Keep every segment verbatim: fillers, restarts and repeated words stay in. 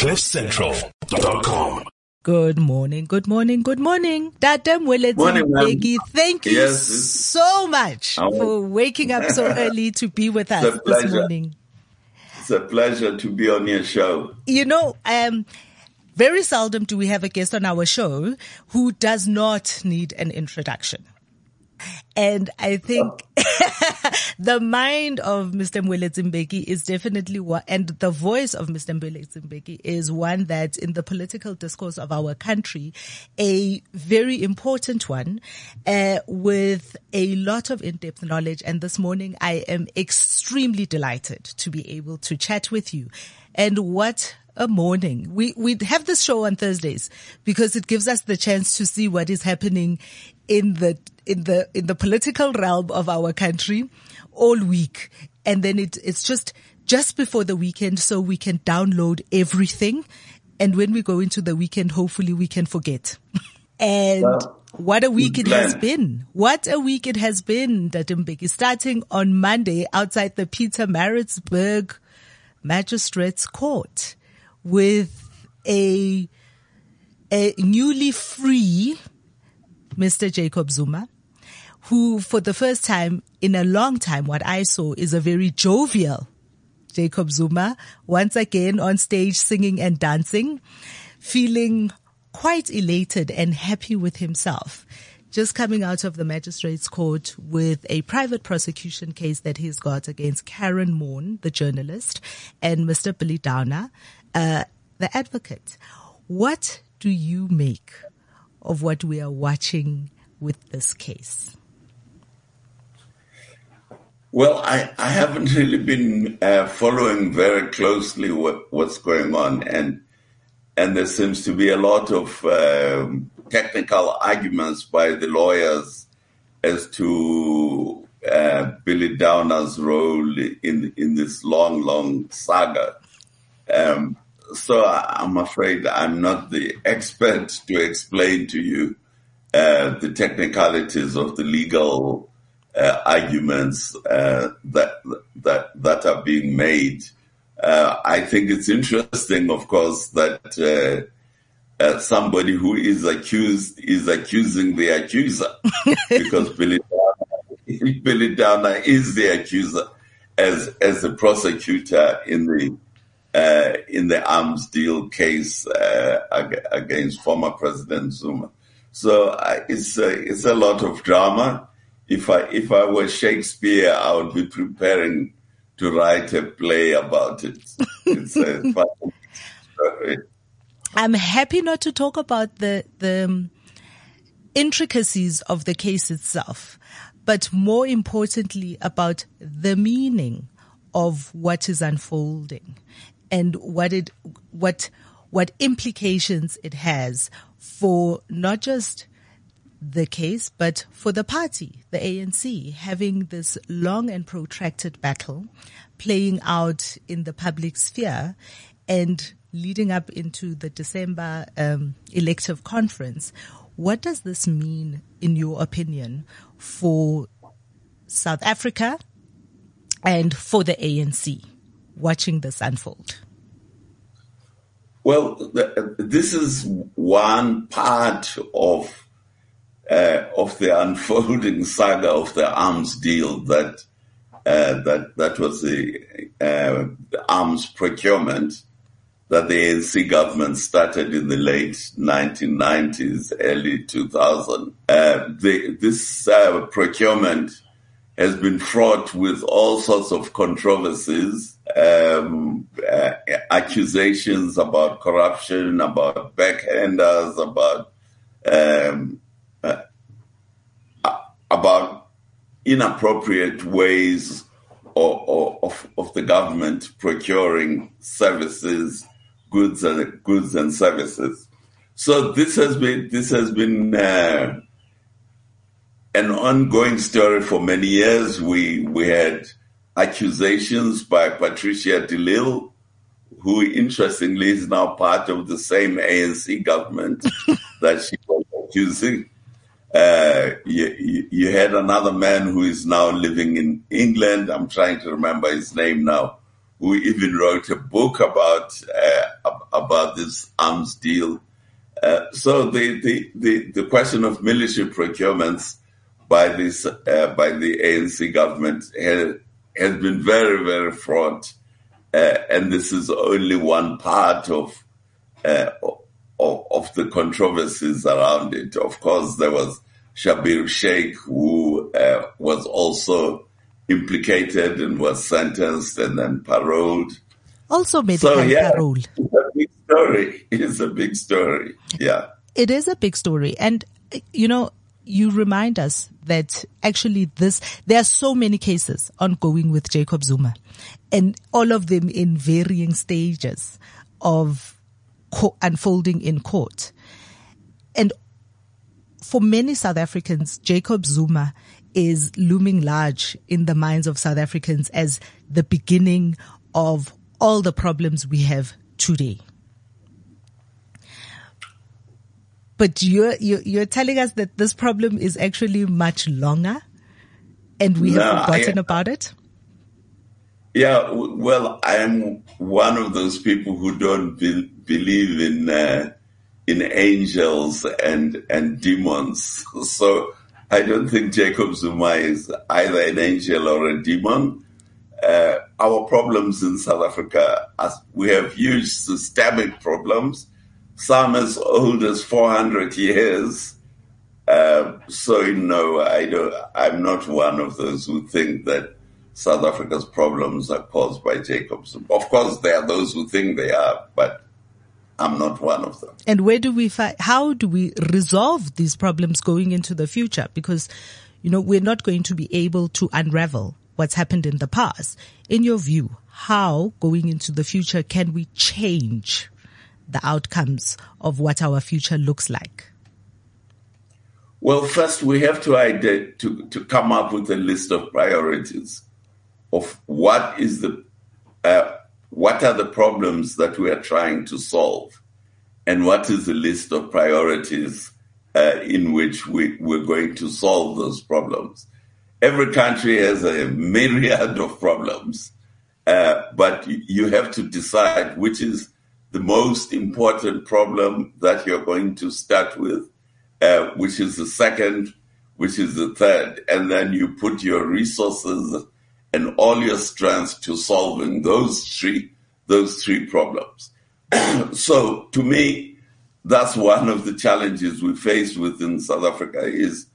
Cliff Central dot com. Good morning, good morning, good morning. Tata Moeletsi Mbeki, thank you yes. so much oh. for waking up so early to be with us this morning. It's a pleasure to be on your show. You know, um, very seldom do we have a guest on our show who does not need an introduction. And I think oh. the mind of Mister Moeletsi Mbeki is definitely one, and the voice of Mister Moeletsi Mbeki is one that in the political discourse of our country, a very important one, uh, with a lot of in-depth knowledge. And this morning I am extremely delighted to be able to chat with you. And what a morning. We, we have this show on Thursdays because it gives us the chance to see what is happening in the in the in the political realm of our country all week, and then it it's just just before the weekend, so we can download everything, and when we go into the weekend, hopefully we can forget. And well, what a week it plan. has been. What a week it has been, Moeletsi Mbeki. Starting on Monday outside the Pietermaritzburg Magistrates Court with a a newly free Mister Jacob Zuma, who for the first time in a long time, what I saw is a very jovial Jacob Zuma, once again on stage singing and dancing, feeling quite elated and happy with himself, just coming out of the magistrate's court with a private prosecution case that he's got against Karyn Maughan, the journalist, and Mister Billy Downer, uh, the advocate. What do you make of what we are watching with this case? Well, I, I haven't really been uh, following very closely what, what's going on, and and there seems to be a lot of um, technical arguments by the lawyers as to uh, Billy Downer's role in in this long, long saga. Um, So I'm afraid I'm not the expert to explain to you uh, the technicalities of the legal uh, arguments uh, that that that are being made. Uh, I think it's interesting, of course, that uh, uh, somebody who is accused is accusing the accuser, because Billy Downer, Billy Downer is the accuser as as the prosecutor in the. Uh, in the arms deal case uh, ag- against former President Zuma, so uh, it's uh, it's a lot of drama. If I if I were Shakespeare, I would be preparing to write a play about it. It's a fun story. I'm happy not to talk about the the intricacies of the case itself, but more importantly about the meaning of what is unfolding. And what it, what, what implications it has for not just the case, but for the party, the A N C, having this long and protracted battle playing out in the public sphere and leading up into the December um, elective conference. What does this mean, in your opinion, for South Africa and for the A N C? Watching this unfold? Well, the, this is one part of uh, of the unfolding saga of the arms deal that uh, that that was the, uh, the arms procurement that the A N C government started in the late nineteen nineties, early two thousand. Uh, the, this uh, procurement has been fraught with all sorts of controversies, um, uh, accusations about corruption, about backhanders, about um, uh, about inappropriate ways or, or, of, of the government procuring services, goods and goods and services. So this has been this has been. Uh, An ongoing story for many years. We we had accusations by Patricia DeLille, who interestingly is now part of the same A N C government that she was accusing. Uh, you, you had another man who is now living in England. I'm trying to remember his name now, who even wrote a book about uh, about this arms deal. Uh, so the, the, the, the question of military procurements by this uh, by the A N C government has, has been very, very fraught, uh, and this is only one part of, uh, of of the controversies around it. Of course, there was Shabir Sheikh, who uh, was also implicated and was sentenced and then paroled. Also medical so, yeah, parole. It's a big story. It's a big story. Yeah. It is a big story. And, you know, you remind us that actually this, there are so many cases ongoing with Jacob Zuma, and all of them in varying stages of co- unfolding in court. And for many South Africans, Jacob Zuma is looming large in the minds of South Africans as the beginning of all the problems we have today. But you're, you're, you're telling us that this problem is actually much longer and we no, have forgotten I, about it? Yeah, well, I'm one of those people who don't be, believe in uh, in angels and, and demons. So I don't think Jacob Zuma is either an angel or a demon. Uh, our problems in South Africa, are, we have huge systemic problems, some as old as four hundred years. Uh, so, no, I don't, I'm not one of those who think that South Africa's problems are caused by Jacob Zuma. Of course, there are those who think they are, but I'm not one of them. And where do we fi- how do we resolve these problems going into the future? Because, you know, we're not going to be able to unravel what's happened in the past. In your view, how going into the future can we change the outcomes of what our future looks like? Well, first we have to ident- to, to come up with a list of priorities of what is the uh, what are the problems that we are trying to solve, and what is the list of priorities uh, in which we, we're going to solve those problems. Every country has a myriad of problems, uh, but you have to decide which is the most important problem that you're going to start with, uh, which is the second, which is the third, and then you put your resources and all your strength to solving those three, those three problems. So to me, that's one of the challenges we face within South Africa is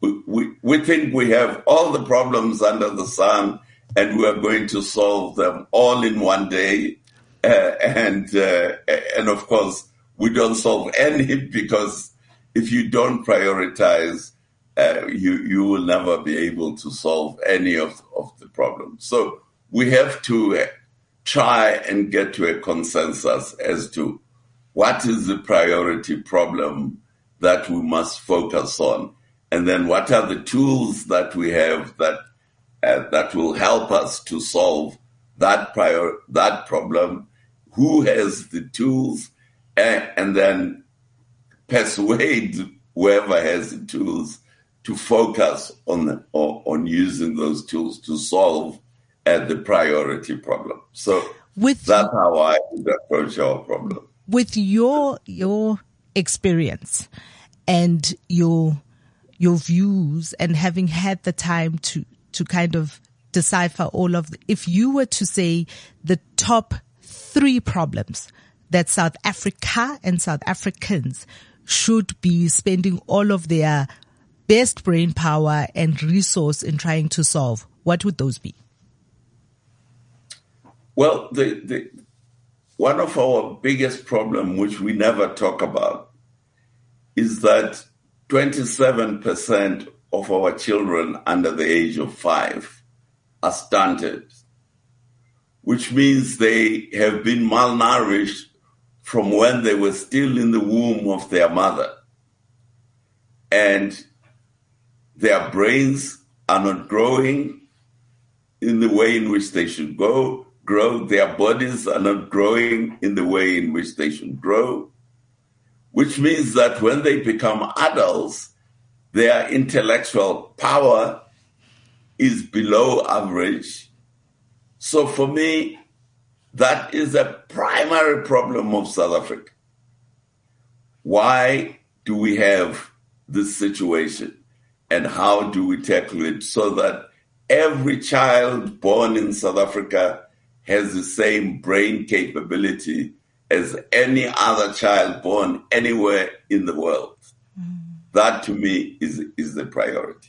we, we, we think we have all the problems under the sun and we are going to solve them all in one day. Uh, and, uh, and of course, we don't solve any, because if you don't prioritize, Uh, you, you will never be able to solve any of, of the problems. So we have to uh, try and get to a consensus as to what is the priority problem that we must focus on, and then what are the tools that we have that uh, that will help us to solve that prior that problem, who has the tools, and, and then persuade whoever has the tools to focus on on using those tools to solve uh, the priority problem. So with that's your, how I approach our problem. With your your experience and your your views, and having had the time to, to kind of decipher all of the, if you were to say the top three problems that South Africa and South Africans should be spending all of their best brain power and resource in trying to solve, what would those be? Well, the, the, one of our biggest problems, which we never talk about, is that twenty-seven percent of our children under the age of five are stunted, which means they have been malnourished from when they were still in the womb of their mother. And their brains are not growing in the way in which they should go, grow. Their bodies are not growing in the way in which they should grow, which means that when they become adults, their intellectual power is below average. So for me, That is a primary problem of South Africa. Why do we have this situation and how do we tackle it so that every child born in South Africa has the same brain capability as any other child born anywhere in the world? Mm. That to me is, is the priority.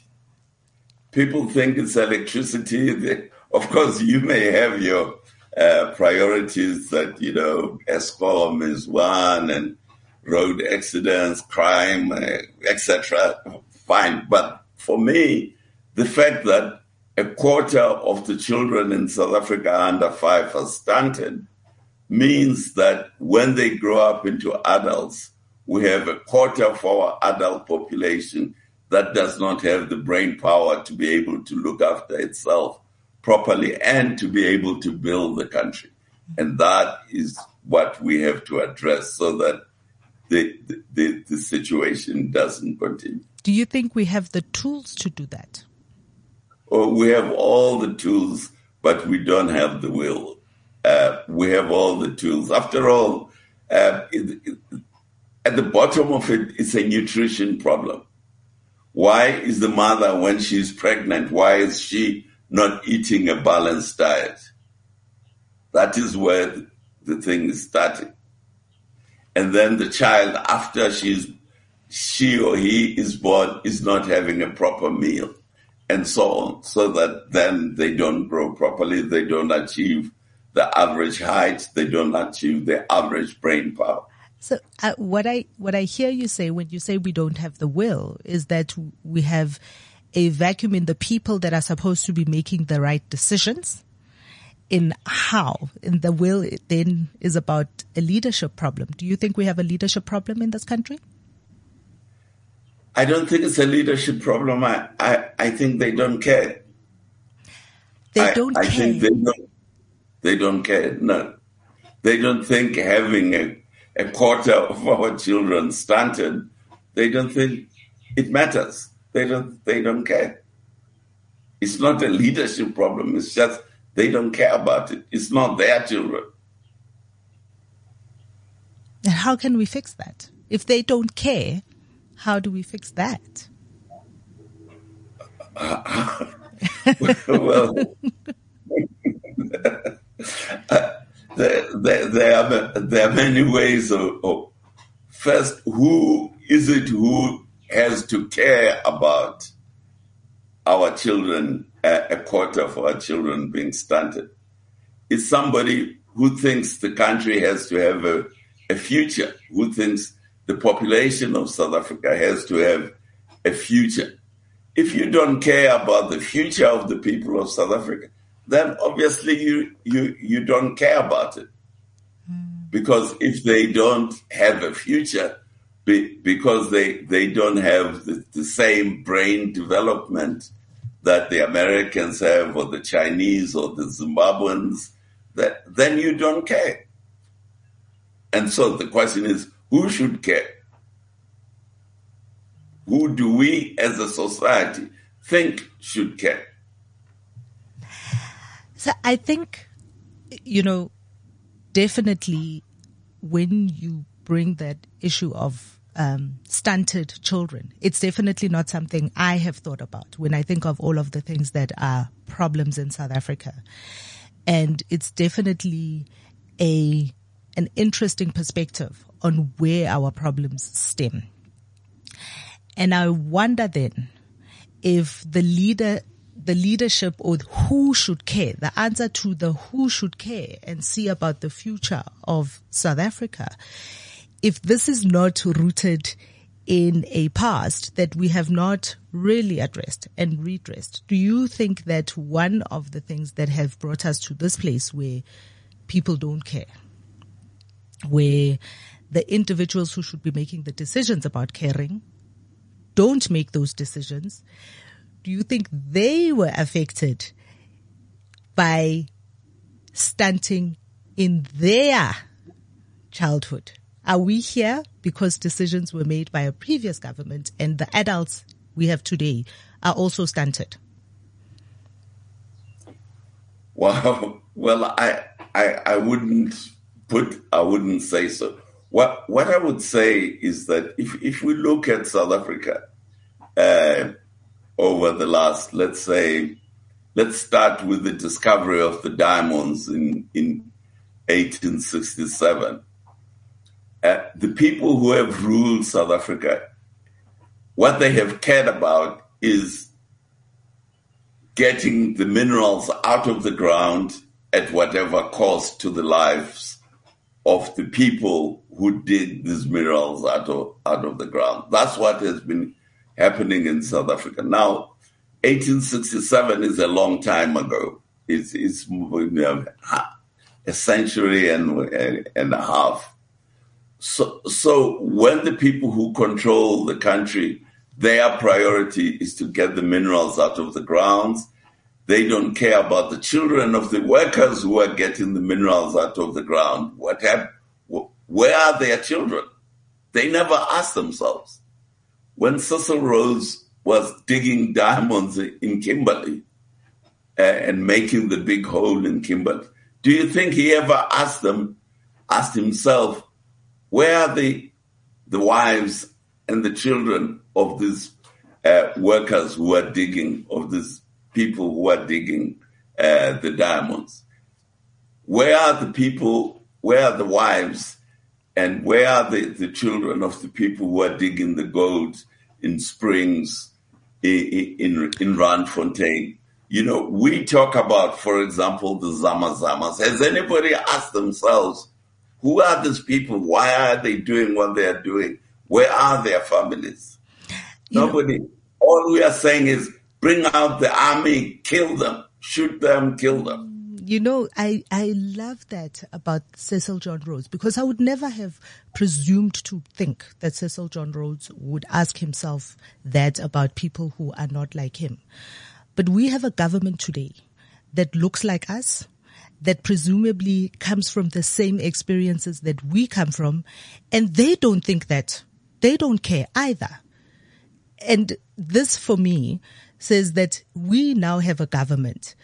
People think it's electricity. They, of course, you may have your uh, priorities that, you know, ESCOM is one and road accidents, crime, uh, et cetera. Fine. But for me, the fact that a quarter of the children in South Africa under five are stunted means that when they grow up into adults, we have a quarter of our adult population that does not have the brain power to be able to look after itself properly and to be able to build the country. And that is what we have to address so that the, the, the situation doesn't continue. Do you think we have the tools to do that? Oh, we have all the tools, but we don't have the will. Uh, we have all the tools. After all, uh, it, it, at the bottom of it, it's a nutrition problem. Why is the mother, when she's pregnant, why is she not eating a balanced diet? That is where the thing is starting. And then the child, after she's, she or he is born, is not having a proper meal and so on, so that then they don't grow properly, they don't achieve the average height, they don't achieve the average brain power. So uh, what I what I hear you say when you say we don't have the will is that we have a vacuum in the people that are supposed to be making the right decisions in how. And the will then is about a leadership problem. Do you think we have a leadership problem in this country? I don't think it's a leadership problem. I, I, I think they don't care. They I, don't I care. Think they, don't, they don't care. No. They don't think having a, a quarter of our children stunted, they don't think it matters. They don't they don't care. It's not a leadership problem, it's just they don't care about it. It's not their children. And how can we fix that? If they don't care, how do we fix that? Well, there, there, there, are, there are many ways of, of... First, who is it who has to care about our children, a quarter of our children being stunted? It's somebody who thinks the country has to have a, a future, who thinks the population of South Africa has to have a future. If you don't care about the future of the people of South Africa, then obviously you you, you don't care about it. Mm. Because if they don't have a future, be, because they, they don't have the, the same brain development that the Americans have or the Chinese or the Zimbabweans, that, then you don't care. And so the question is, who should care? Who do we as a society think should care? So I think, you know, definitely when you bring that issue of um, stunted children, it's definitely not something I have thought about when I think of all of the things that are problems in South Africa. And it's definitely a an interesting perspective on where our problems stem. And I wonder then if the leader, the leadership or who should care, the answer to the who should care and see about the future of South Africa, if this is not rooted in a past that we have not really addressed and redressed, do you think that one of the things that have brought us to this place where people don't care, where the individuals who should be making the decisions about caring don't make those decisions, do you think they were affected by stunting in their childhood? Are we here because decisions were made by a previous government and the adults we have today are also stunted? Wow. Well, I, I, I wouldn't put, I wouldn't say so. What what I would say is that if, if we look at South Africa uh, over the last, let's say, let's start with the discovery of the diamonds in, in eighteen sixty-seven. Uh, the people who have ruled South Africa, what they have cared about is getting the minerals out of the ground at whatever cost to the lives of the people who did these minerals out of, out of the ground. That's what has been happening in South Africa. Now, eighteen sixty-seven is a long time ago. It's, it's you know, a century and, and a half. So, so when the people who control the country, their priority is to get the minerals out of the grounds. They don't care about the children of the workers who are getting the minerals out of the ground. What happened? Where are their children? They never ask themselves. When Cecil Rhodes was digging diamonds in Kimberley and making the big hole in Kimberley, do you think he ever asked them, asked himself, where are the the wives and the children of these uh, workers who are digging, of these people who are digging uh, the diamonds? Where are the people, where are the wives, and where are the, the children of the people who are digging the gold in Springs, in, in, in Randfontein? You know, we talk about, for example, the Zama Zamas. Has anybody asked themselves, who are these people? Why are they doing what they are doing? Where are their families? You Nobody. Know. All we are saying is, bring out the army, kill them, shoot them, kill them. You know, I, I love that about Cecil John Rhodes, because I would never have presumed to think that Cecil John Rhodes would ask himself that about people who are not like him. But we have a government today that looks like us, that presumably comes from the same experiences that we come from, and they don't think that. They don't care either. And this, for me, says that we now have a government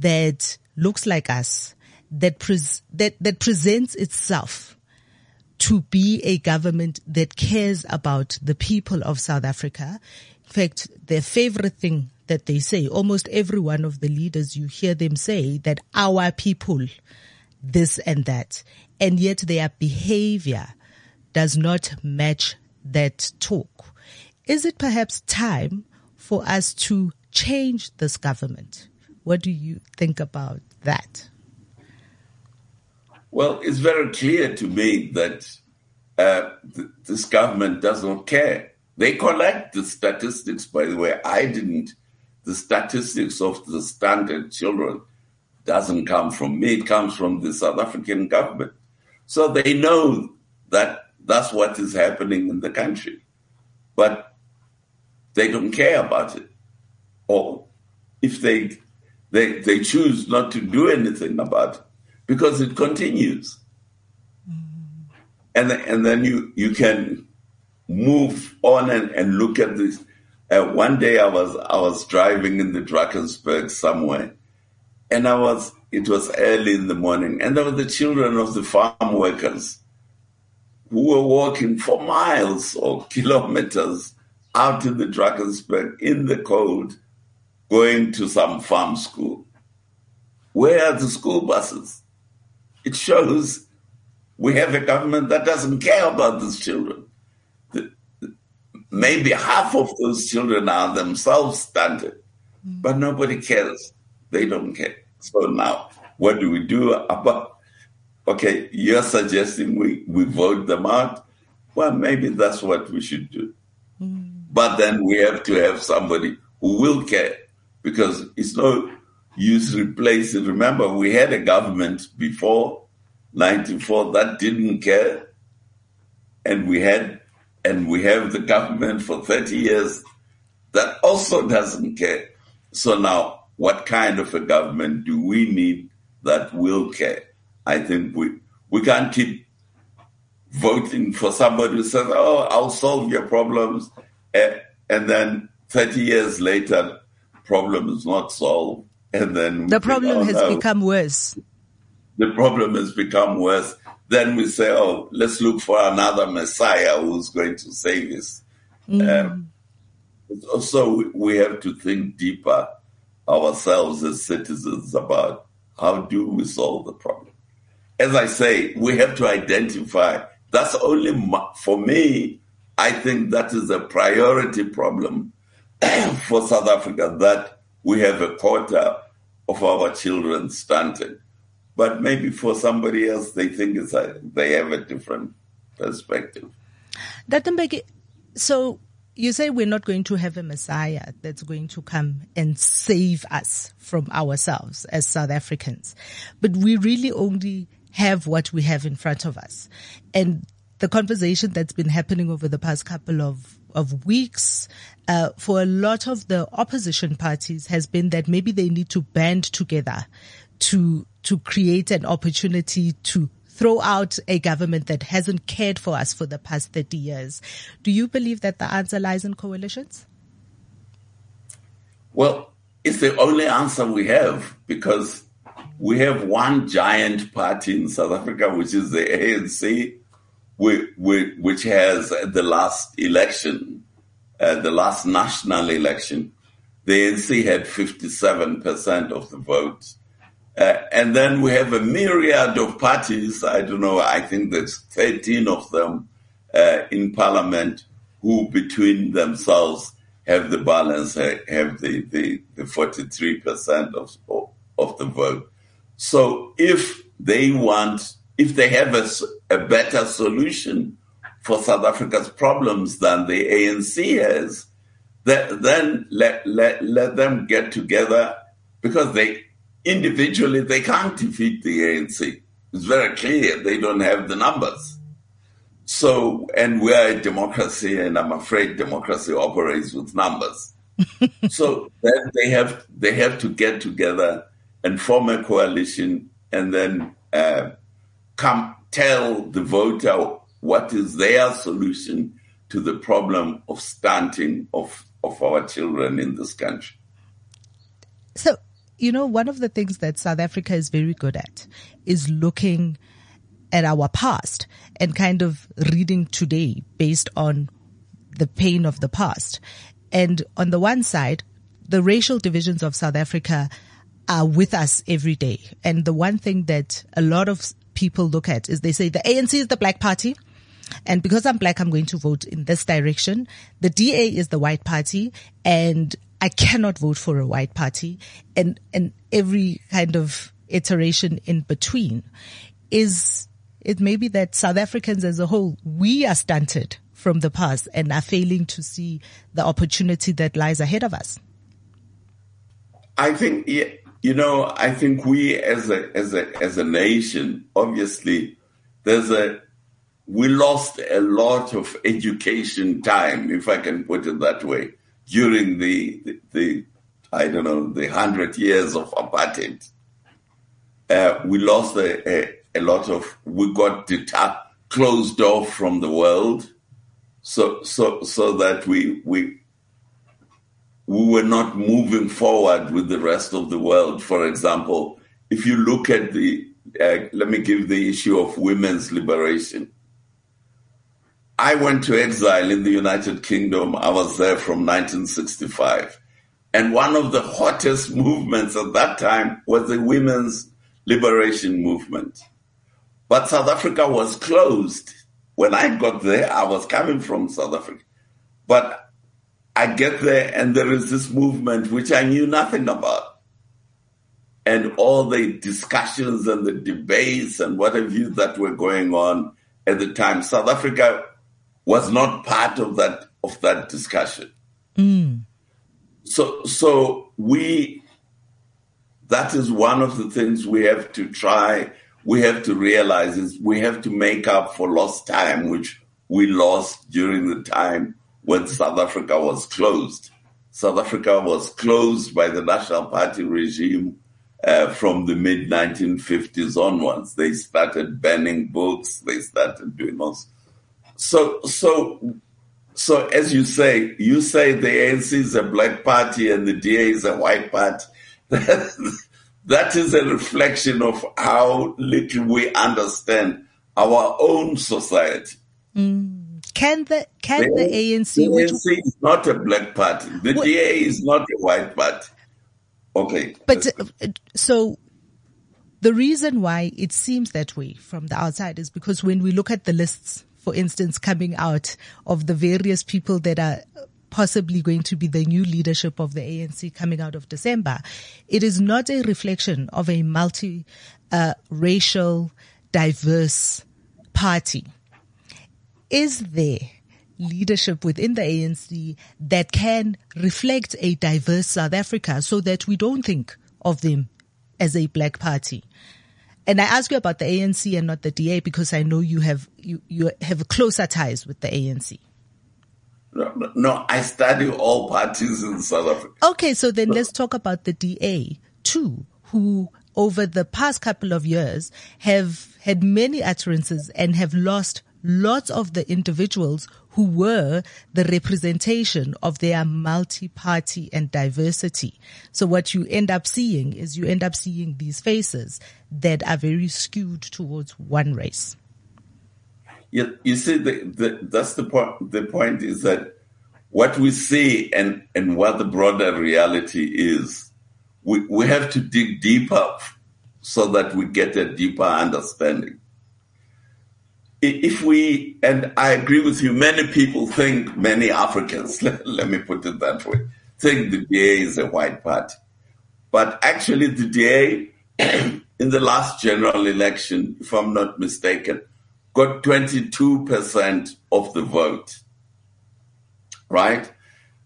that looks like us, that pres- that that presents itself to be a government that cares about the people of South Africa. In fact, their favorite thing that they say, almost every one of the leaders, you hear them say that our people, this and that, and yet their behavior does not match that talk. Is it perhaps time for us to change this government? What do you think about that? Well, it's very clear to me that uh, th- this government does not care. They collect the statistics, by the way. I didn't. The statistics of the standard children doesn't come from me. It comes from the South African government. So they know that that's what is happening in the country. But they don't care about it. Or if they, they they choose not to do anything about it, because it continues. Mm. And, and then you, you can move on and, and look at this. Uh, one day I was I was driving in the Drakensberg somewhere, and I was it was early in the morning, and there were the children of the farm workers who were walking for miles or kilometers out to the Drakensberg in the cold, going to some farm school. Where are the school buses? It shows we have a government that doesn't care about these children. The, the, maybe half of those children are themselves stunted, mm. but nobody cares. They don't care. So now, what do we do about? Okay, you're suggesting we, we vote them out. Well, maybe that's what we should do. Mm. But then we have to have somebody who will care, because it's no use replacing. Remember, we had a government before ninety-four that didn't care, and we had and we have the government for thirty years that also doesn't care. So now, what kind of a government do we need that will care? I think we we can't keep voting for somebody who says, oh, I'll solve your problems, and, and then thirty years later, problem is not solved. And then the problem has become worse. the problem has become worse, then we say, oh, let's look for another Messiah who's going to save us. Mm. Um, so we have to think deeper ourselves as citizens about how do we solve the problem. As I say, we have to identify. That's only, for me, I think that is a priority problem for South Africa, that we have a quarter of our children stunted. But maybe for somebody else, they think it's a, they have a different perspective. Doctor Mbeki, so you say we're not going to have a Messiah that's going to come and save us from ourselves as South Africans. But we really only have what we have in front of us. And the conversation that's been happening over the past couple of of weeks uh, for a lot of the opposition parties has been that maybe they need to band together to to create an opportunity to throw out a government that hasn't cared for us for the past thirty years. Do you believe that the answer lies in coalitions? Well, it's the only answer we have, because we have one giant party in South Africa, which is the A N C, we, we, which has at the last election, uh, the last national election, the A N C had fifty-seven percent of the vote. Uh, and then we have a myriad of parties, I don't know, I think there's thirteen of them uh, in parliament, who between themselves have the balance, have the, the, the forty-three percent of, of the vote. So if they want, if they have a, a better solution for South Africa's problems than the A N C has, that, then let, let, let them get together, because they... individually, they can't defeat the A N C. It's very clear they don't have the numbers. So, and we are a democracy, and I'm afraid democracy operates with numbers. So then they have they have to get together and form a coalition, and then uh, come tell the voter what is their solution to the problem of stunting of of our children in this country. So, you know, one of the things that South Africa is very good at is looking at our past and kind of reading today based on the pain of the past. And on the one side, the racial divisions of South Africa are with us every day. And the one thing that a lot of people look at is they say the A N C is the black party, and because I'm black, I'm going to vote in this direction. The D A is the white party, and I cannot vote for a white party, and, and every kind of iteration in between. Is it maybe that South Africans as a whole, we are stunted from the past and are failing to see the opportunity that lies ahead of us? I think, you know, I think we as a, as a, as a nation, obviously there's a, we lost a lot of education time, if I can put it that way, during the, the, the, I don't know, the hundred years of apartheid. Uh, we lost a, a, a lot of, we got detached, closed off from the world, so so so that we, we we were not moving forward with the rest of the world. For example, if you look at the, uh, let me give the issue of women's liberation. I went to exile in the United Kingdom. I was there from nineteen sixty-five. And one of the hottest movements at that time was the women's liberation movement. But South Africa was closed. When I got there, I was coming from South Africa. But I get there and there is this movement which I knew nothing about. And all the discussions and the debates and what have you that were going on at the time, South Africa was not part of that of that discussion. Mm. So so we, that is one of the things we have to try, we have to realize, is we have to make up for lost time, which we lost during the time when South Africa was closed. South Africa was closed by the National Party regime uh, from the mid nineteen fifties onwards. They started banning books, they started doing all. So, so, so as you say, you say the A N C is a black party and the D A is a white party. That is a reflection of how little we understand our own society. Mm. Can the can the, the A N C... The which... A N C is not a black party. The well, D A is not a white party. Okay. But uh, so the reason why it seems that way from the outside is because when we look at the lists, for instance, coming out of the various people that are possibly going to be the new leadership of the A N C coming out of December, it is not a reflection of a multi-racial, uh, diverse party. Is there leadership within the A N C that can reflect a diverse South Africa so that we don't think of them as a black party? And I ask you about the A N C and not the D A because I know you have you, you have closer ties with the A N C. No, no, I study all parties in South Africa. Okay, so then let's talk about the D A too, who over the past couple of years have had many utterances and have lost lots of the individuals who were the representation of their multi-party and diversity. So what you end up seeing is you end up seeing these faces that are very skewed towards one race. Yeah, you see, the, the, that's the point. The point is that what we see and, and what the broader reality is, we, we have to dig deeper so that we get a deeper understanding. If we, and I agree with you, many people think, many Africans, let, let me put it that way, think the D A is a white party. But actually the D A, in the last general election, if I'm not mistaken, got twenty-two percent of the vote, right?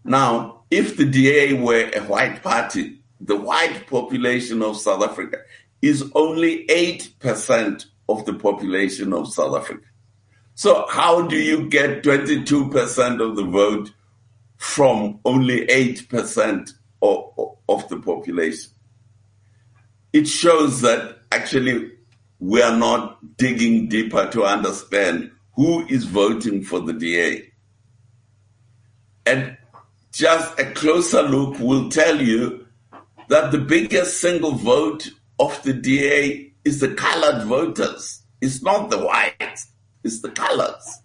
Now, if the D A were a white party, the white population of South Africa is only eight percent of the population of South Africa. So how do you get twenty-two percent of the vote from only eight percent of, of the population? It shows that actually we are not digging deeper to understand who is voting for the D A. And just a closer look will tell you that the biggest single vote of the D A is the colored voters. It's not the whites. It's the colors.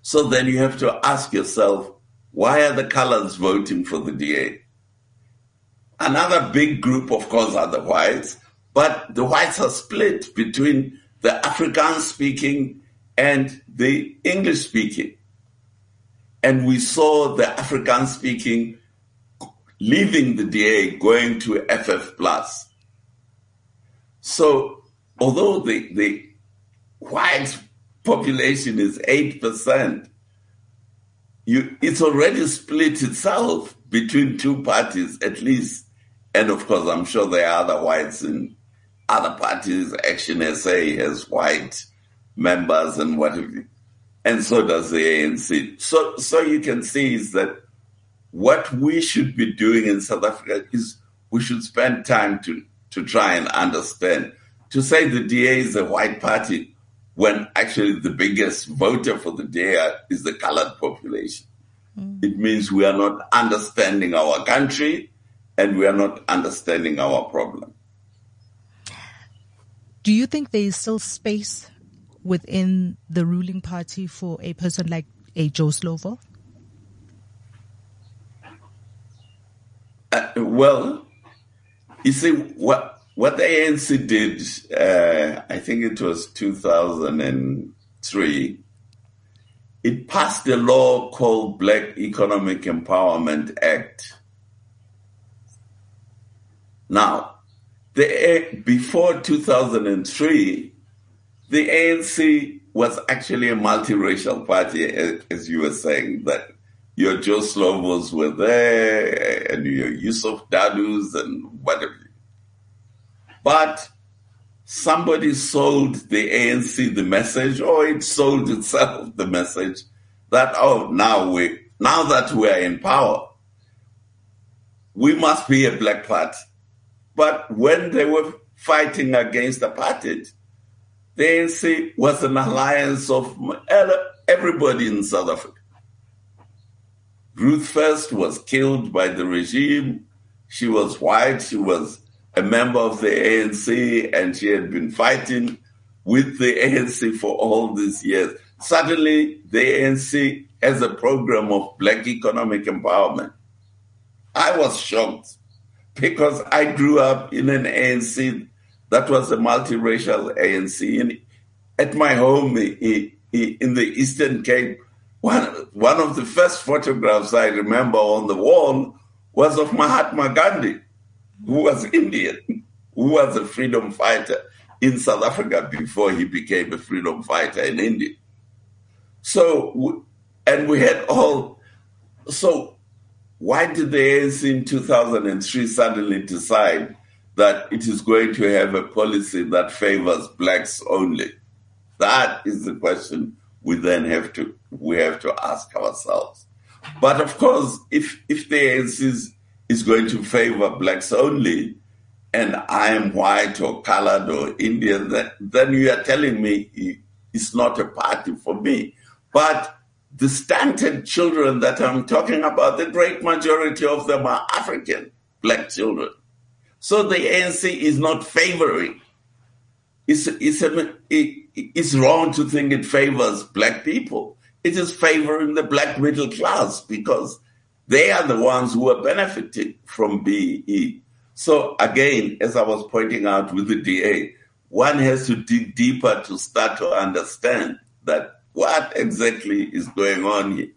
So then you have to ask yourself, why are the colors voting for the D A? Another big group, of course, are the whites, but the whites are split between the Afrikaans-speaking and the English-speaking. And we saw the Afrikaans-speaking leaving the D A, going to F F plus. So although the, the white population is eight percent, you, it's already split itself between two parties at least. And of course, I'm sure there are other whites in other parties. Action S A has white members and whatever. And so does the A N C. So, so you can see is that what we should be doing in South Africa is we should spend time to to try and understand. To say the D A is a white party when actually the biggest voter for the D A is the colored population. Mm. It means we are not understanding our country and we are not understanding our problem. Do you think there is still space within the ruling party for a person like a Joe Slovo? Uh, well... You see, what what the A N C did, uh, I think it was two thousand three, it passed a law called Black Economic Empowerment Act. Now, the, before two thousand three, the A N C was actually a multiracial party, as you were saying, that your Joe Slovos were there, and your Yusuf Dadoos, and whatever. But somebody sold the A N C the message, or it sold itself the message that, oh, now we, now that we are in power, we must be a black party. But when they were fighting against apartheid, the A N C was an alliance of everybody in South Africa. Ruth First was killed by the regime. She was white. She was a member of the A N C, and she had been fighting with the A N C for all these years. Suddenly, the A N C has a program of black economic empowerment. I was shocked because I grew up in an A N C that was a multiracial A N C. And at my home in the Eastern Cape, one, one of the first photographs I remember on the wall was of Mahatma Gandhi, who was Indian, who was a freedom fighter in South Africa before he became a freedom fighter in India. So, and we had all, so why did the A N C in two thousand three suddenly decide that it is going to have a policy that favors blacks only? That is the question we then have to, we have to ask ourselves. But of course, if, if the A N C is, is going to favor blacks only, and I am white or colored or Indian, then you are telling me it's not a party for me. But the stunted children that I'm talking about, the great majority of them are African black children. So the A N C is not favoring. It's, it's, a, it, it's wrong to think it favors black people. It is favoring the black middle class because they are the ones who are benefiting from B E. So again, as I was pointing out with the D A, one has to dig deeper to start to understand that what exactly is going on here.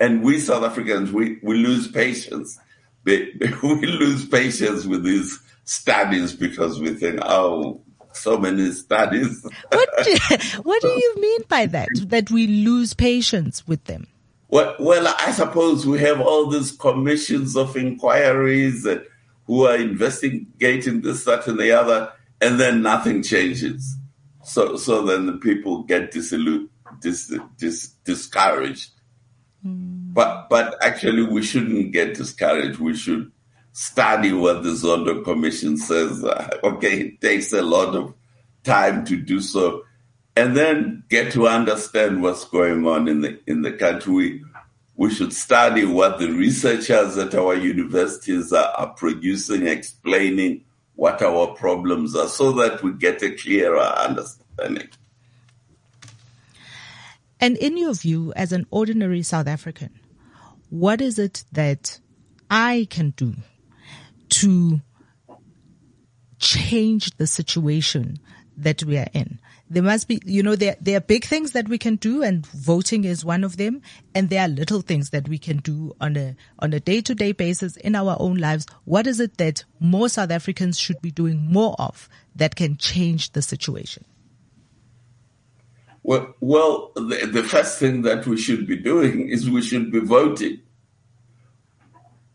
And we South Africans, we, we lose patience. We, we lose patience with these studies because we think, oh, so many studies. What do, what do you mean by that, that we lose patience with them? Well, well, I suppose we have all these commissions of inquiries and who are investigating this, that, and the other, and then nothing changes. So, so then the people get disillu- dis- dis- discouraged. Mm. But, but actually, we shouldn't get discouraged. We should study what the Zondo Commission says. Uh, okay, it takes a lot of time to do so, and then get to understand what's going on in the in the country. We, We should study what the researchers at our universities are, are producing, explaining what our problems are so that we get a clearer understanding. And in your view, as an ordinary South African, what is it that I can do to change the situation that we are in? There must be, you know, there, there are big things that we can do, and voting is one of them. And there are little things that we can do on a, on a day-to-day basis in our own lives. What is it that more South Africans should be doing more of that can change the situation? Well, well, the, the first thing that we should be doing is we should be voting.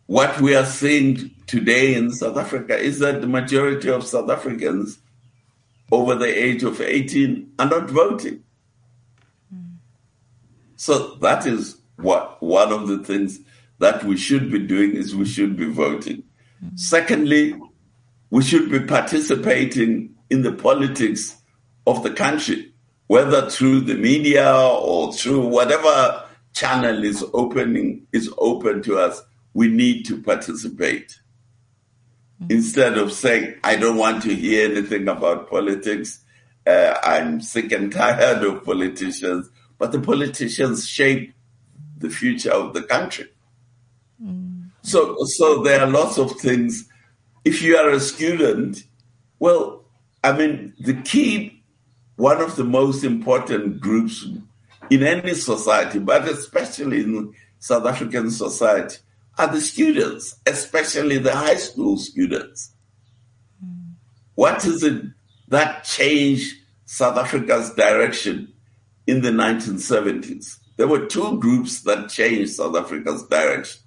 What we are seeing today in South Africa is that the majority of South Africans over the age of eighteen are not voting. Mm. So that is what one of the things that we should be doing is we should be voting. Mm. Secondly, we should be participating in the politics of the country, whether through the media or through whatever channel is opening is open to us. We need to participate. Instead of saying, I don't want to hear anything about politics, uh, I'm sick and tired of politicians, but the politicians shape the future of the country. Mm. So, so there are lots of things. If you are a student, well, I mean, the key, one of the most important groups in any society, but especially in South African society, are the students, especially the high school students. Mm. What is it that changed South Africa's direction in the nineteen seventies? There were two groups that changed South Africa's direction.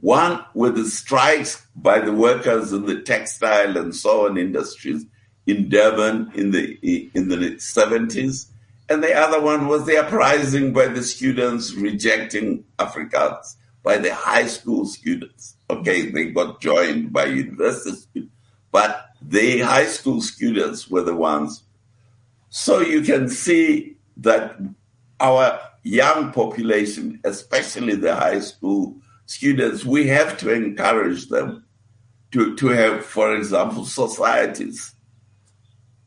One were the strikes by the workers in the textile and so on industries in Durban in the in the seventies, and the other one was the uprising by the students rejecting Afrikaans, by the high school students. Okay, they got joined by university students, but the high school students were the ones. So you can see that our young population, especially the high school students, we have to encourage them to, to have, for example, societies,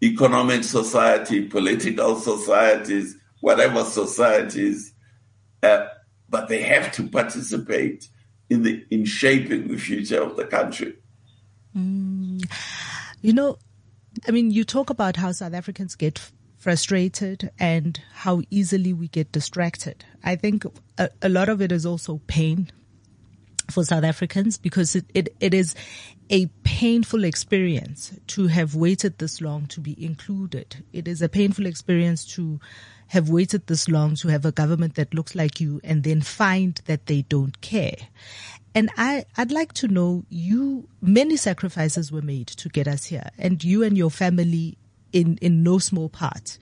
economic society, political societies, whatever societies, uh, but they have to participate in the in shaping the future of the country. Mm. You know, I mean, you talk about how South Africans get frustrated and how easily we get distracted. I think a, a lot of it is also pain for South Africans, because it, it, it is a painful experience to have waited this long to be included. It is a painful experience to have waited this long to have a government that looks like you and then find that they don't care. And I, I'd like to know, you, many sacrifices were made to get us here, and you and your family in, in no small part.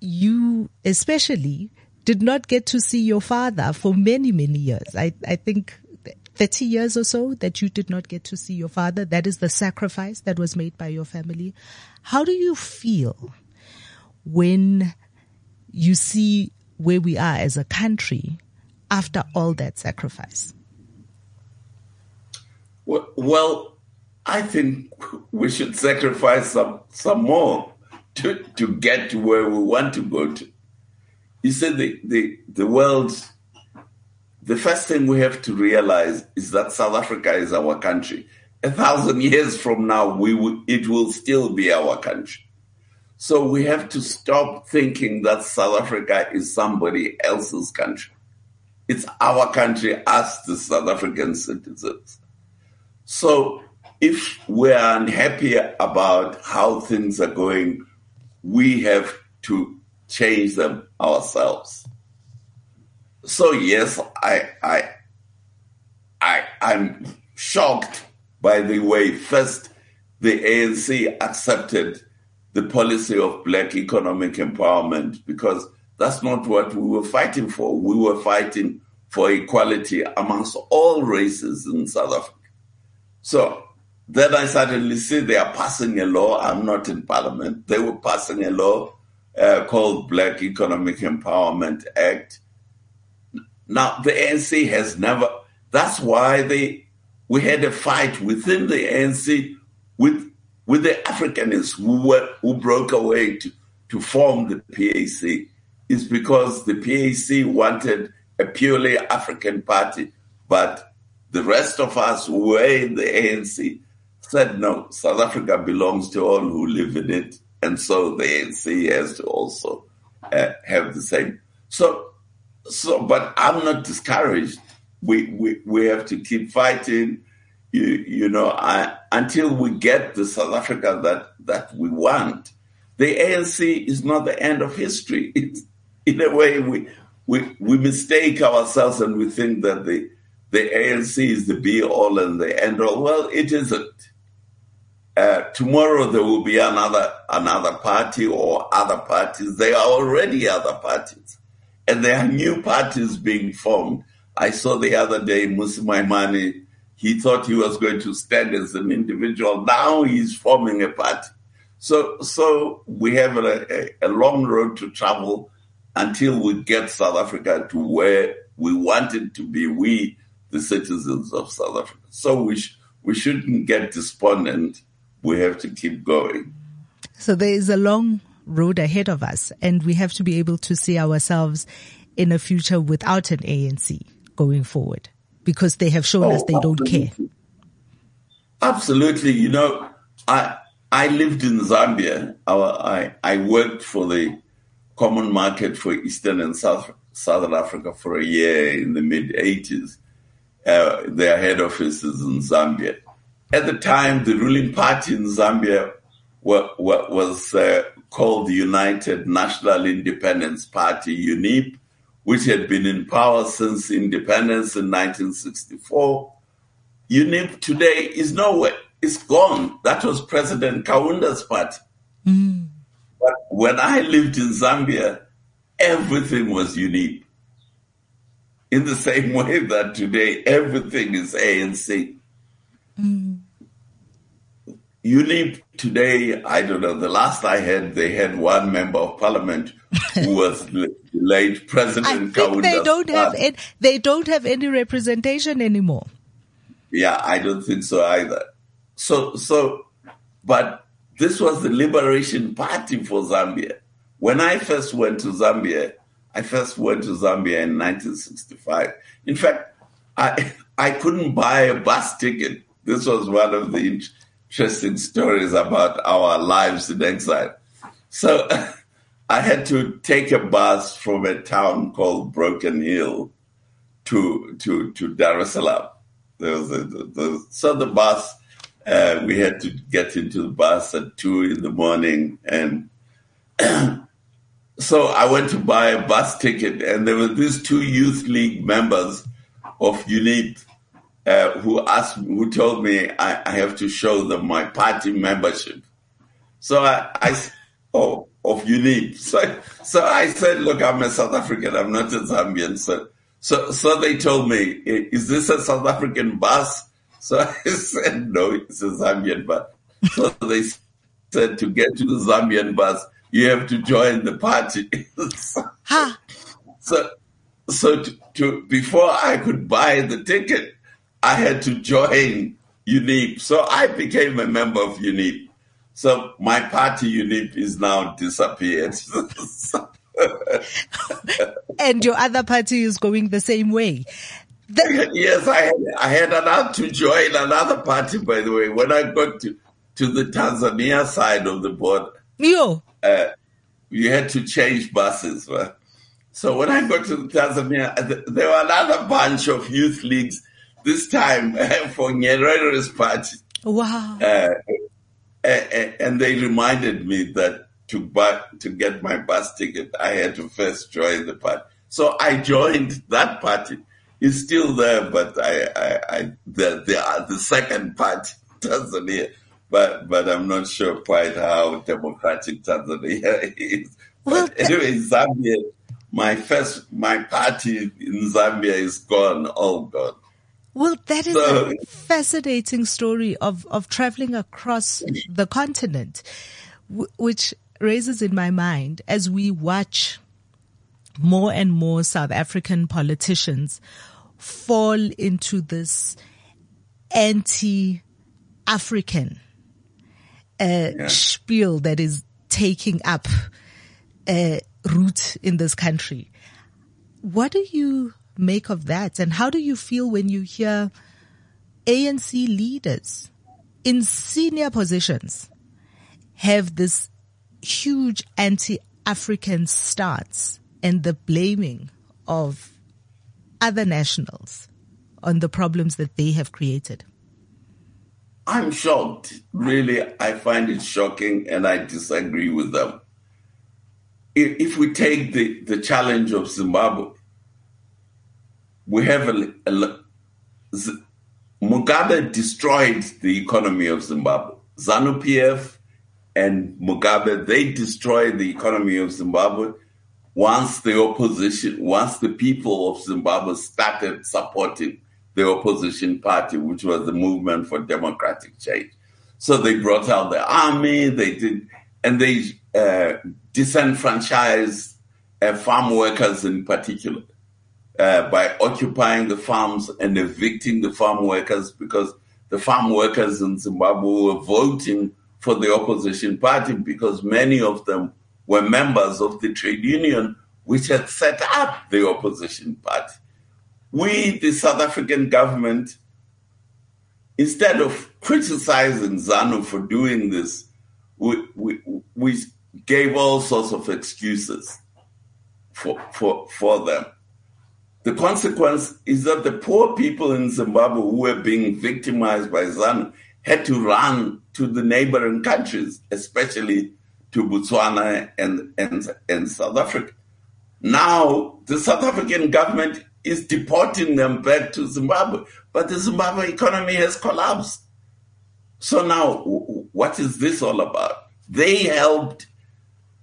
You especially did not get to see your father for many, many years. I, I think thirty years or so that you did not get to see your father. That is the sacrifice that was made by your family. How do you feel when you see where we are as a country after all that sacrifice? Well, I think we should sacrifice some, some more to, to get to where we want to go to. You see, the, the, the world, the first thing we have to realize is that South Africa is our country. A thousand years from now, we will, it will still be our country. So we have to stop thinking that South Africa is somebody else's country. It's our country as the South African citizens. So if we are unhappy about how things are going, we have to change them ourselves. So yes, I, I, I, I'm shocked by the way first the A N C accepted the policy of black economic empowerment, because that's not what we were fighting for. We were fighting for equality amongst all races in South Africa. So then I suddenly see they are passing a law. I'm not in parliament. They were passing a law uh, called Black Economic Empowerment Act. Now, the A N C has never... That's why they we had a fight within the A N C with with the Africanists who, were, who broke away to, to form the P A C. It's because the P A C wanted a purely African party, but... the rest of us who were in the A N C said, no, South Africa belongs to all who live in it. And so the A N C has to also uh, have the same. So, so, but I'm not discouraged. We we, we have to keep fighting, you, you know, I, until we get the South Africa that, that we want. The A N C is not the end of history. It's, in a way, we, we, we mistake ourselves and we think that the The A N C is the be-all and the end-all. Well, it isn't. Uh, tomorrow there will be another another party or other parties. There are already other parties. And there are new parties being formed. I saw the other day Musi Maimane. He thought he was going to stand as an individual. Now he's forming a party. So, so we have a, a, a long road to travel until we get South Africa to where we want it to be. We... the citizens of South Africa. So we sh- we shouldn't get despondent. We have to keep going. So there is a long road ahead of us, and we have to be able to see ourselves in a future without an A N C going forward, because they have shown oh, us they absolutely. don't care. Absolutely. You know, I I lived in Zambia. Our, I, I worked for the Common Market for Eastern and South Southern Africa for a year in the mid-eighties. Uh, their head offices in Zambia. At the time, the ruling party in Zambia were, were, was uh, called the United National Independence Party, UNIP, which had been in power since independence in nineteen sixty-four. UNIP today is nowhere. It's gone. That was President Kaunda's party. Mm. But when I lived in Zambia, everything was UNIP. In the same way that today everything is A N C. Mm. UNIP today, I don't know, the last I had, they had one member of parliament who was late President Kaunda. They don't have any, they don't have any representation anymore. Yeah, I don't think so either. So, so, but this was the Liberation Party for Zambia. When I first went to Zambia, I first went to Zambia in nineteen sixty-five. In fact, I I couldn't buy a bus ticket. This was one of the interesting stories about our lives in exile. So I had to take a bus from a town called Broken Hill to to, to Dar es Salaam. There was a, the, the, so the bus, uh, we had to get into the bus at two in the morning. And so I went to buy a bus ticket, and there were these two youth league members of UNIP uh, who asked, who told me I, I have to show them my party membership. So I, I oh, of UNIP. So, so I said, look, I'm a South African. I'm not a Zambian. So, so, so they told me, is this a South African bus? So I said, no, it's a Zambian bus. So they said, to get to the Zambian bus, you have to join the party. so, huh. so, so to, to, before I could buy the ticket, I had to join UNIP. So I became a member of UNIP. So my party UNIP is now disappeared. And your other party is going the same way. The- yes, I had, I had announced to join another party, by the way, when I got to, to the Tanzania side of the border. Yo. Uh, you had to change buses. Right? So when I got to Tanzania, there were another bunch of youth leagues, this time for Nyerere's party. Wow. Uh, and they reminded me that to buy, to get my bus ticket, I had to first join the party. So I joined that party. It's still there, but I, I, I the, the, the second party, Tanzania. But but I'm not sure quite how democratic Tanzania is. Well, but anyway, Zambia, my first, my party in Zambia is gone, all gone. Well, that is so, a fascinating story of, of traveling across the continent, w- which raises in my mind as we watch more and more South African politicians fall into this anti-African uh, yeah. spiel that is taking up uh, root in this country. What do you make of that? And how do you feel when you hear A N C leaders in senior positions have this huge anti-African stance and the blaming of other nationals on the problems that they have created? I'm shocked. Really, I find it shocking, and I disagree with them. If, if we take the, the challenge of Zimbabwe, we have a, a, Z, Mugabe destroyed the economy of Zimbabwe. ZANU P F and Mugabe, they destroyed the economy of Zimbabwe once the opposition, once the people of Zimbabwe started supporting the opposition party, which was the Movement for Democratic Change. So they brought out the army, they did, and they uh, disenfranchised uh, farm workers in particular. Uh, by occupying the farms and evicting the farm workers, because the farm workers in Zimbabwe were voting for the opposition party because many of them were members of the trade union which had set up the opposition party. We, the South African government, instead of criticizing ZANU for doing this, we, we, we gave all sorts of excuses for, for, for them. The consequence is that the poor people in Zimbabwe who were being victimized by ZANU had to run to the neighboring countries, especially to Botswana and, and, and South Africa. Now, the South African government is deporting them back to Zimbabwe, but the Zimbabwe economy has collapsed. So now, what is this all about? They helped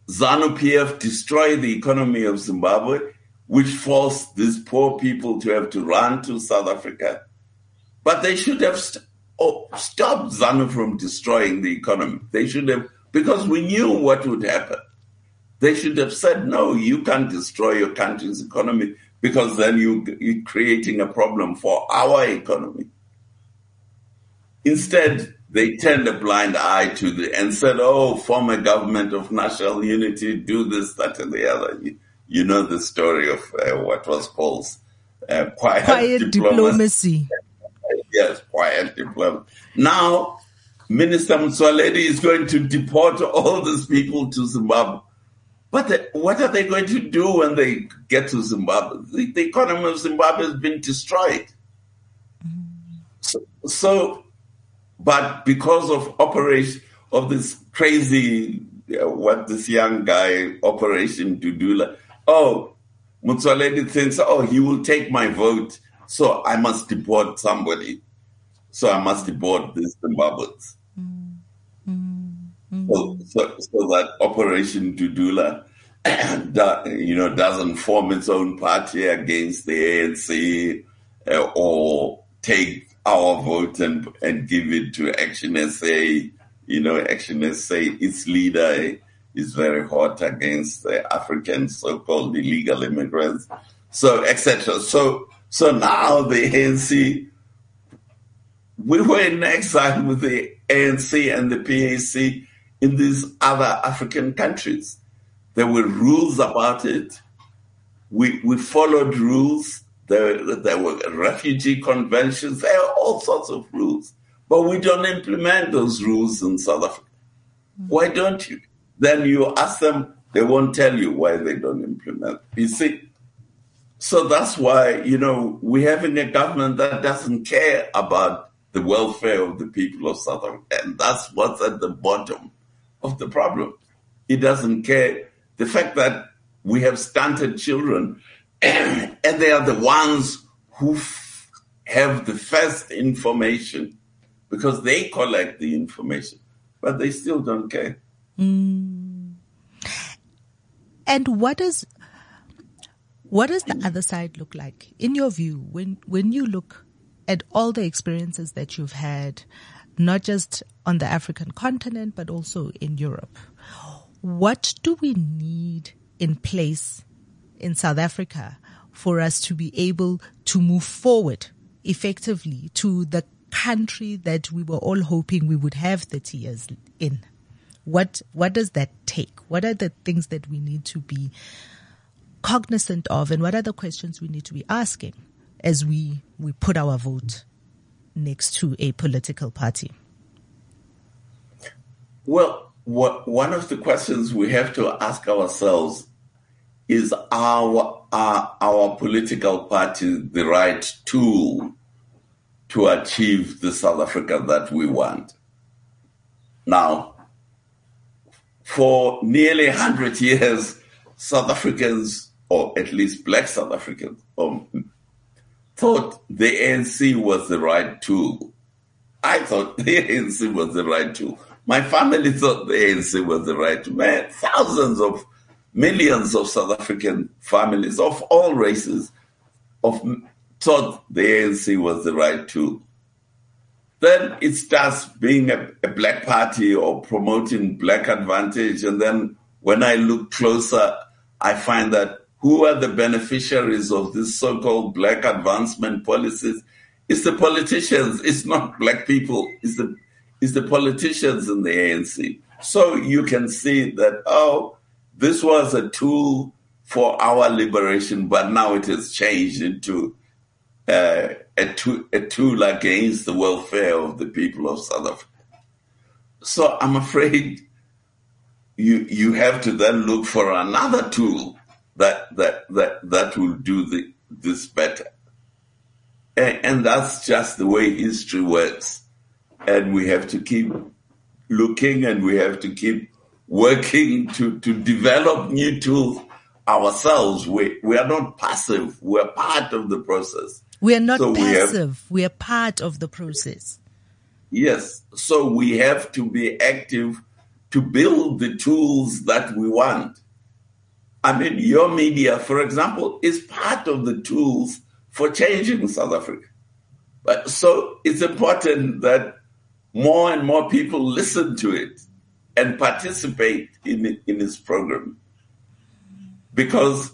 ZANU-P F destroy the economy of Zimbabwe, which forced these poor people to have to run to South Africa. But they should have st- oh, stopped ZANU from destroying the economy. They should have, because we knew what would happen. They should have said, no, you can't destroy your country's economy because then you, you're creating a problem for our economy. Instead, they turned a blind eye to the, and said, oh, form a government of national unity, do this, that, and the other. You, you know the story of uh, what was called uh, quiet, quiet diplomacy. diplomacy. Yes, quiet diplomacy. Now, Minister Motsoaledi is going to deport all these people to Zimbabwe. But the, what are they going to do when they get to Zimbabwe? The, the economy of Zimbabwe has been destroyed. So... so But because of operation of this crazy, uh, what this young guy, Operation Dudula, oh, Motsoaledi thinks, oh, he will take my vote, so I must deport somebody. So I must deport these Zimbabweans. Mm. Mm. Mm. So, so, so that Operation Dudula, you know, doesn't form its own party against the A N C uh, or take our vote and and give it to Action S A. You know, Action S A, its leader is very hot against the African so-called illegal immigrants, so et cetera. So so now the A N C, we were in exile with the A N C and the P A C in these other African countries. There were rules about it. We we followed rules. There, there were refugee conventions. There are all sorts of rules. But we don't implement those rules in South Africa. Why don't you? Then you ask them, they won't tell you why they don't implement. You see? So that's why, you know, we're having a government that doesn't care about the welfare of the people of South Africa. And that's what's at the bottom of the problem. It doesn't care. The fact that we have stunted children, and they are the ones who f- have the first information, because they collect the information, but they still don't care. Mm. And what does what does the other side look like, in your view, when when you look at all the experiences that you've had, not just on the African continent, but also in Europe? What do we need in place in South Africa for us to be able to move forward effectively to the country that we were all hoping we would have thirty years in? What what does that take? What are the things that we need to be cognizant of, and what are the questions we need to be asking as we, we put our vote next to a political party? Well, what, one of the questions we have to ask ourselves is our, our, our political party the right tool to achieve the South Africa that we want? Now, for nearly one hundred years, South Africans, or at least black South Africans, um, thought the A N C was the right tool. I thought the A N C was the right tool. My family thought the A N C was the right tool. Man, thousands of Millions of South African families of all races of, thought the A N C was the right tool. Then it starts being a, a black party or promoting black advantage. And then when I look closer, I find that who are the beneficiaries of this so-called black advancement policies? It's the politicians. It's not black people. It's the, it's the politicians in the A N C. So you can see that, oh, this was a tool for our liberation, but now it has changed into uh, a, tool, a tool against the welfare of the people of South Africa. So I'm afraid you you have to then look for another tool that that that, that will do the, this better. And, and that's just the way history works. And we have to keep looking, and we have to keep working to, to develop new tools ourselves. We, we are not passive. We are part of the process. We are not so passive. We, have, we are part of the process. Yes. So we have to be active to build the tools that we want. I mean, your media, for example, is part of the tools for changing South Africa. But, so it's important that more and more people listen to it and participate in in this program, because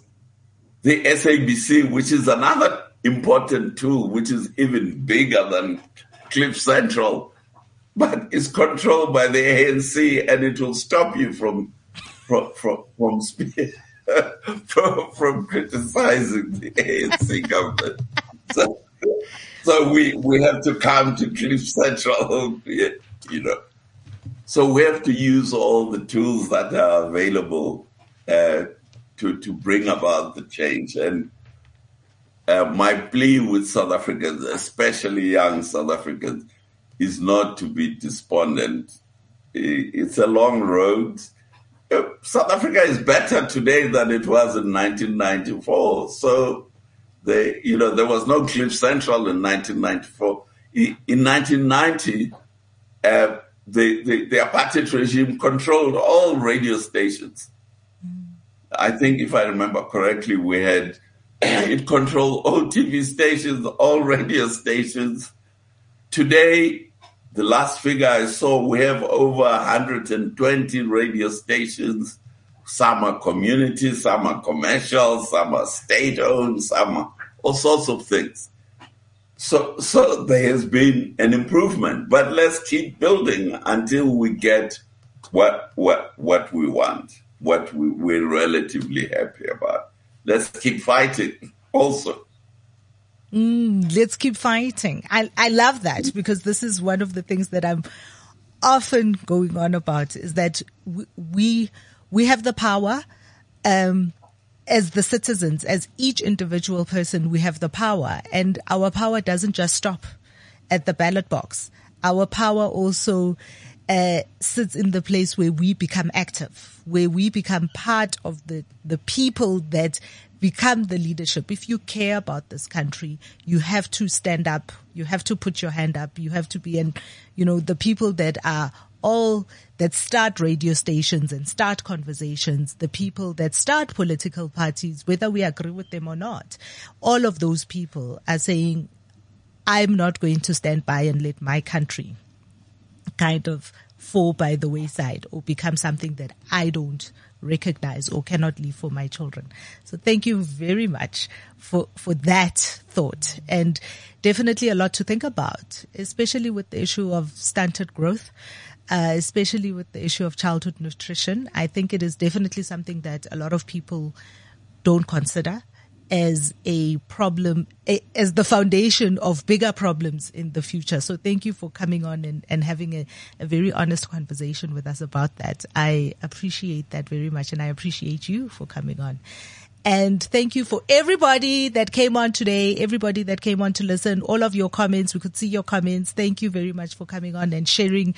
the S A B C, which is another important tool, which is even bigger than Cliff Central, but it's controlled by the A N C, and it will stop you from from from from, from, from criticizing the A N C government. So, so we we have to come to Cliff Central, you know. So we have to use all the tools that are available uh, to to bring about the change. And uh, my plea with South Africans, especially young South Africans, is not to be despondent. It's a long road. South Africa is better today than it was in nineteen ninety-four. So, they, you know, there was no Cliff Central in nineteen ninety-four. In nineteen ninety, uh, the, the, the apartheid regime controlled all radio stations. Mm. I think, if I remember correctly, we had it controlled all T V stations, all radio stations. Today, the last figure I saw, we have over one hundred twenty radio stations. Some are community, some are commercial, some are state-owned, some are all sorts of things. So, so there has been an improvement, but let's keep building until we get what what what we want, what we, we're relatively happy about. Let's keep fighting also. Mm, let's keep fighting. I I love that, because this is one of the things that I'm often going on about, is that we we, we have the power um, as the citizens, as each individual person, we have the power, and our power doesn't just stop at the ballot box. Our power also uh, sits in the place where we become active, where we become part of the, the people that become the leadership. If you care about this country, you have to stand up. You have to put your hand up. You have to be, and you know, the people that are all that start radio stations and start conversations, the people that start political parties, whether we agree with them or not, all of those people are saying, I'm not going to stand by and let my country kind of fall by the wayside or become something that I don't recognize or cannot leave for my children. So thank you very much for, for that thought, and definitely a lot to think about, especially with the issue of stunted growth, uh, especially with the issue of childhood nutrition. I think it is definitely something that a lot of people don't consider as a problem, a, as the foundation of bigger problems in the future. So thank you for coming on and, and having a, a very honest conversation with us about that. I appreciate that very much, and I appreciate you for coming on. And thank you for everybody that came on today, everybody that came on to listen, all of your comments. We could see your comments. Thank you very much for coming on and sharing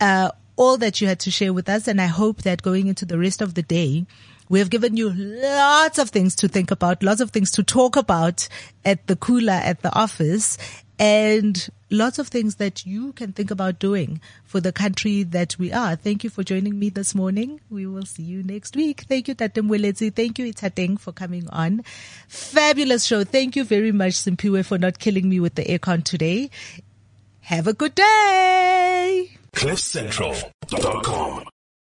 uh, all that you had to share with us. And I hope that going into the rest of the day, we have given you lots of things to think about, lots of things to talk about at the cooler at the office, and lots of things that you can think about doing for the country that we are. Thank you for joining me this morning. We will see you next week. Thank you, Tate Moeletsi. Thank you, Itateng, for coming on. Fabulous show. Thank you very much, Simpiwe, for not killing me with the aircon today. Have a good day. cliff central dot com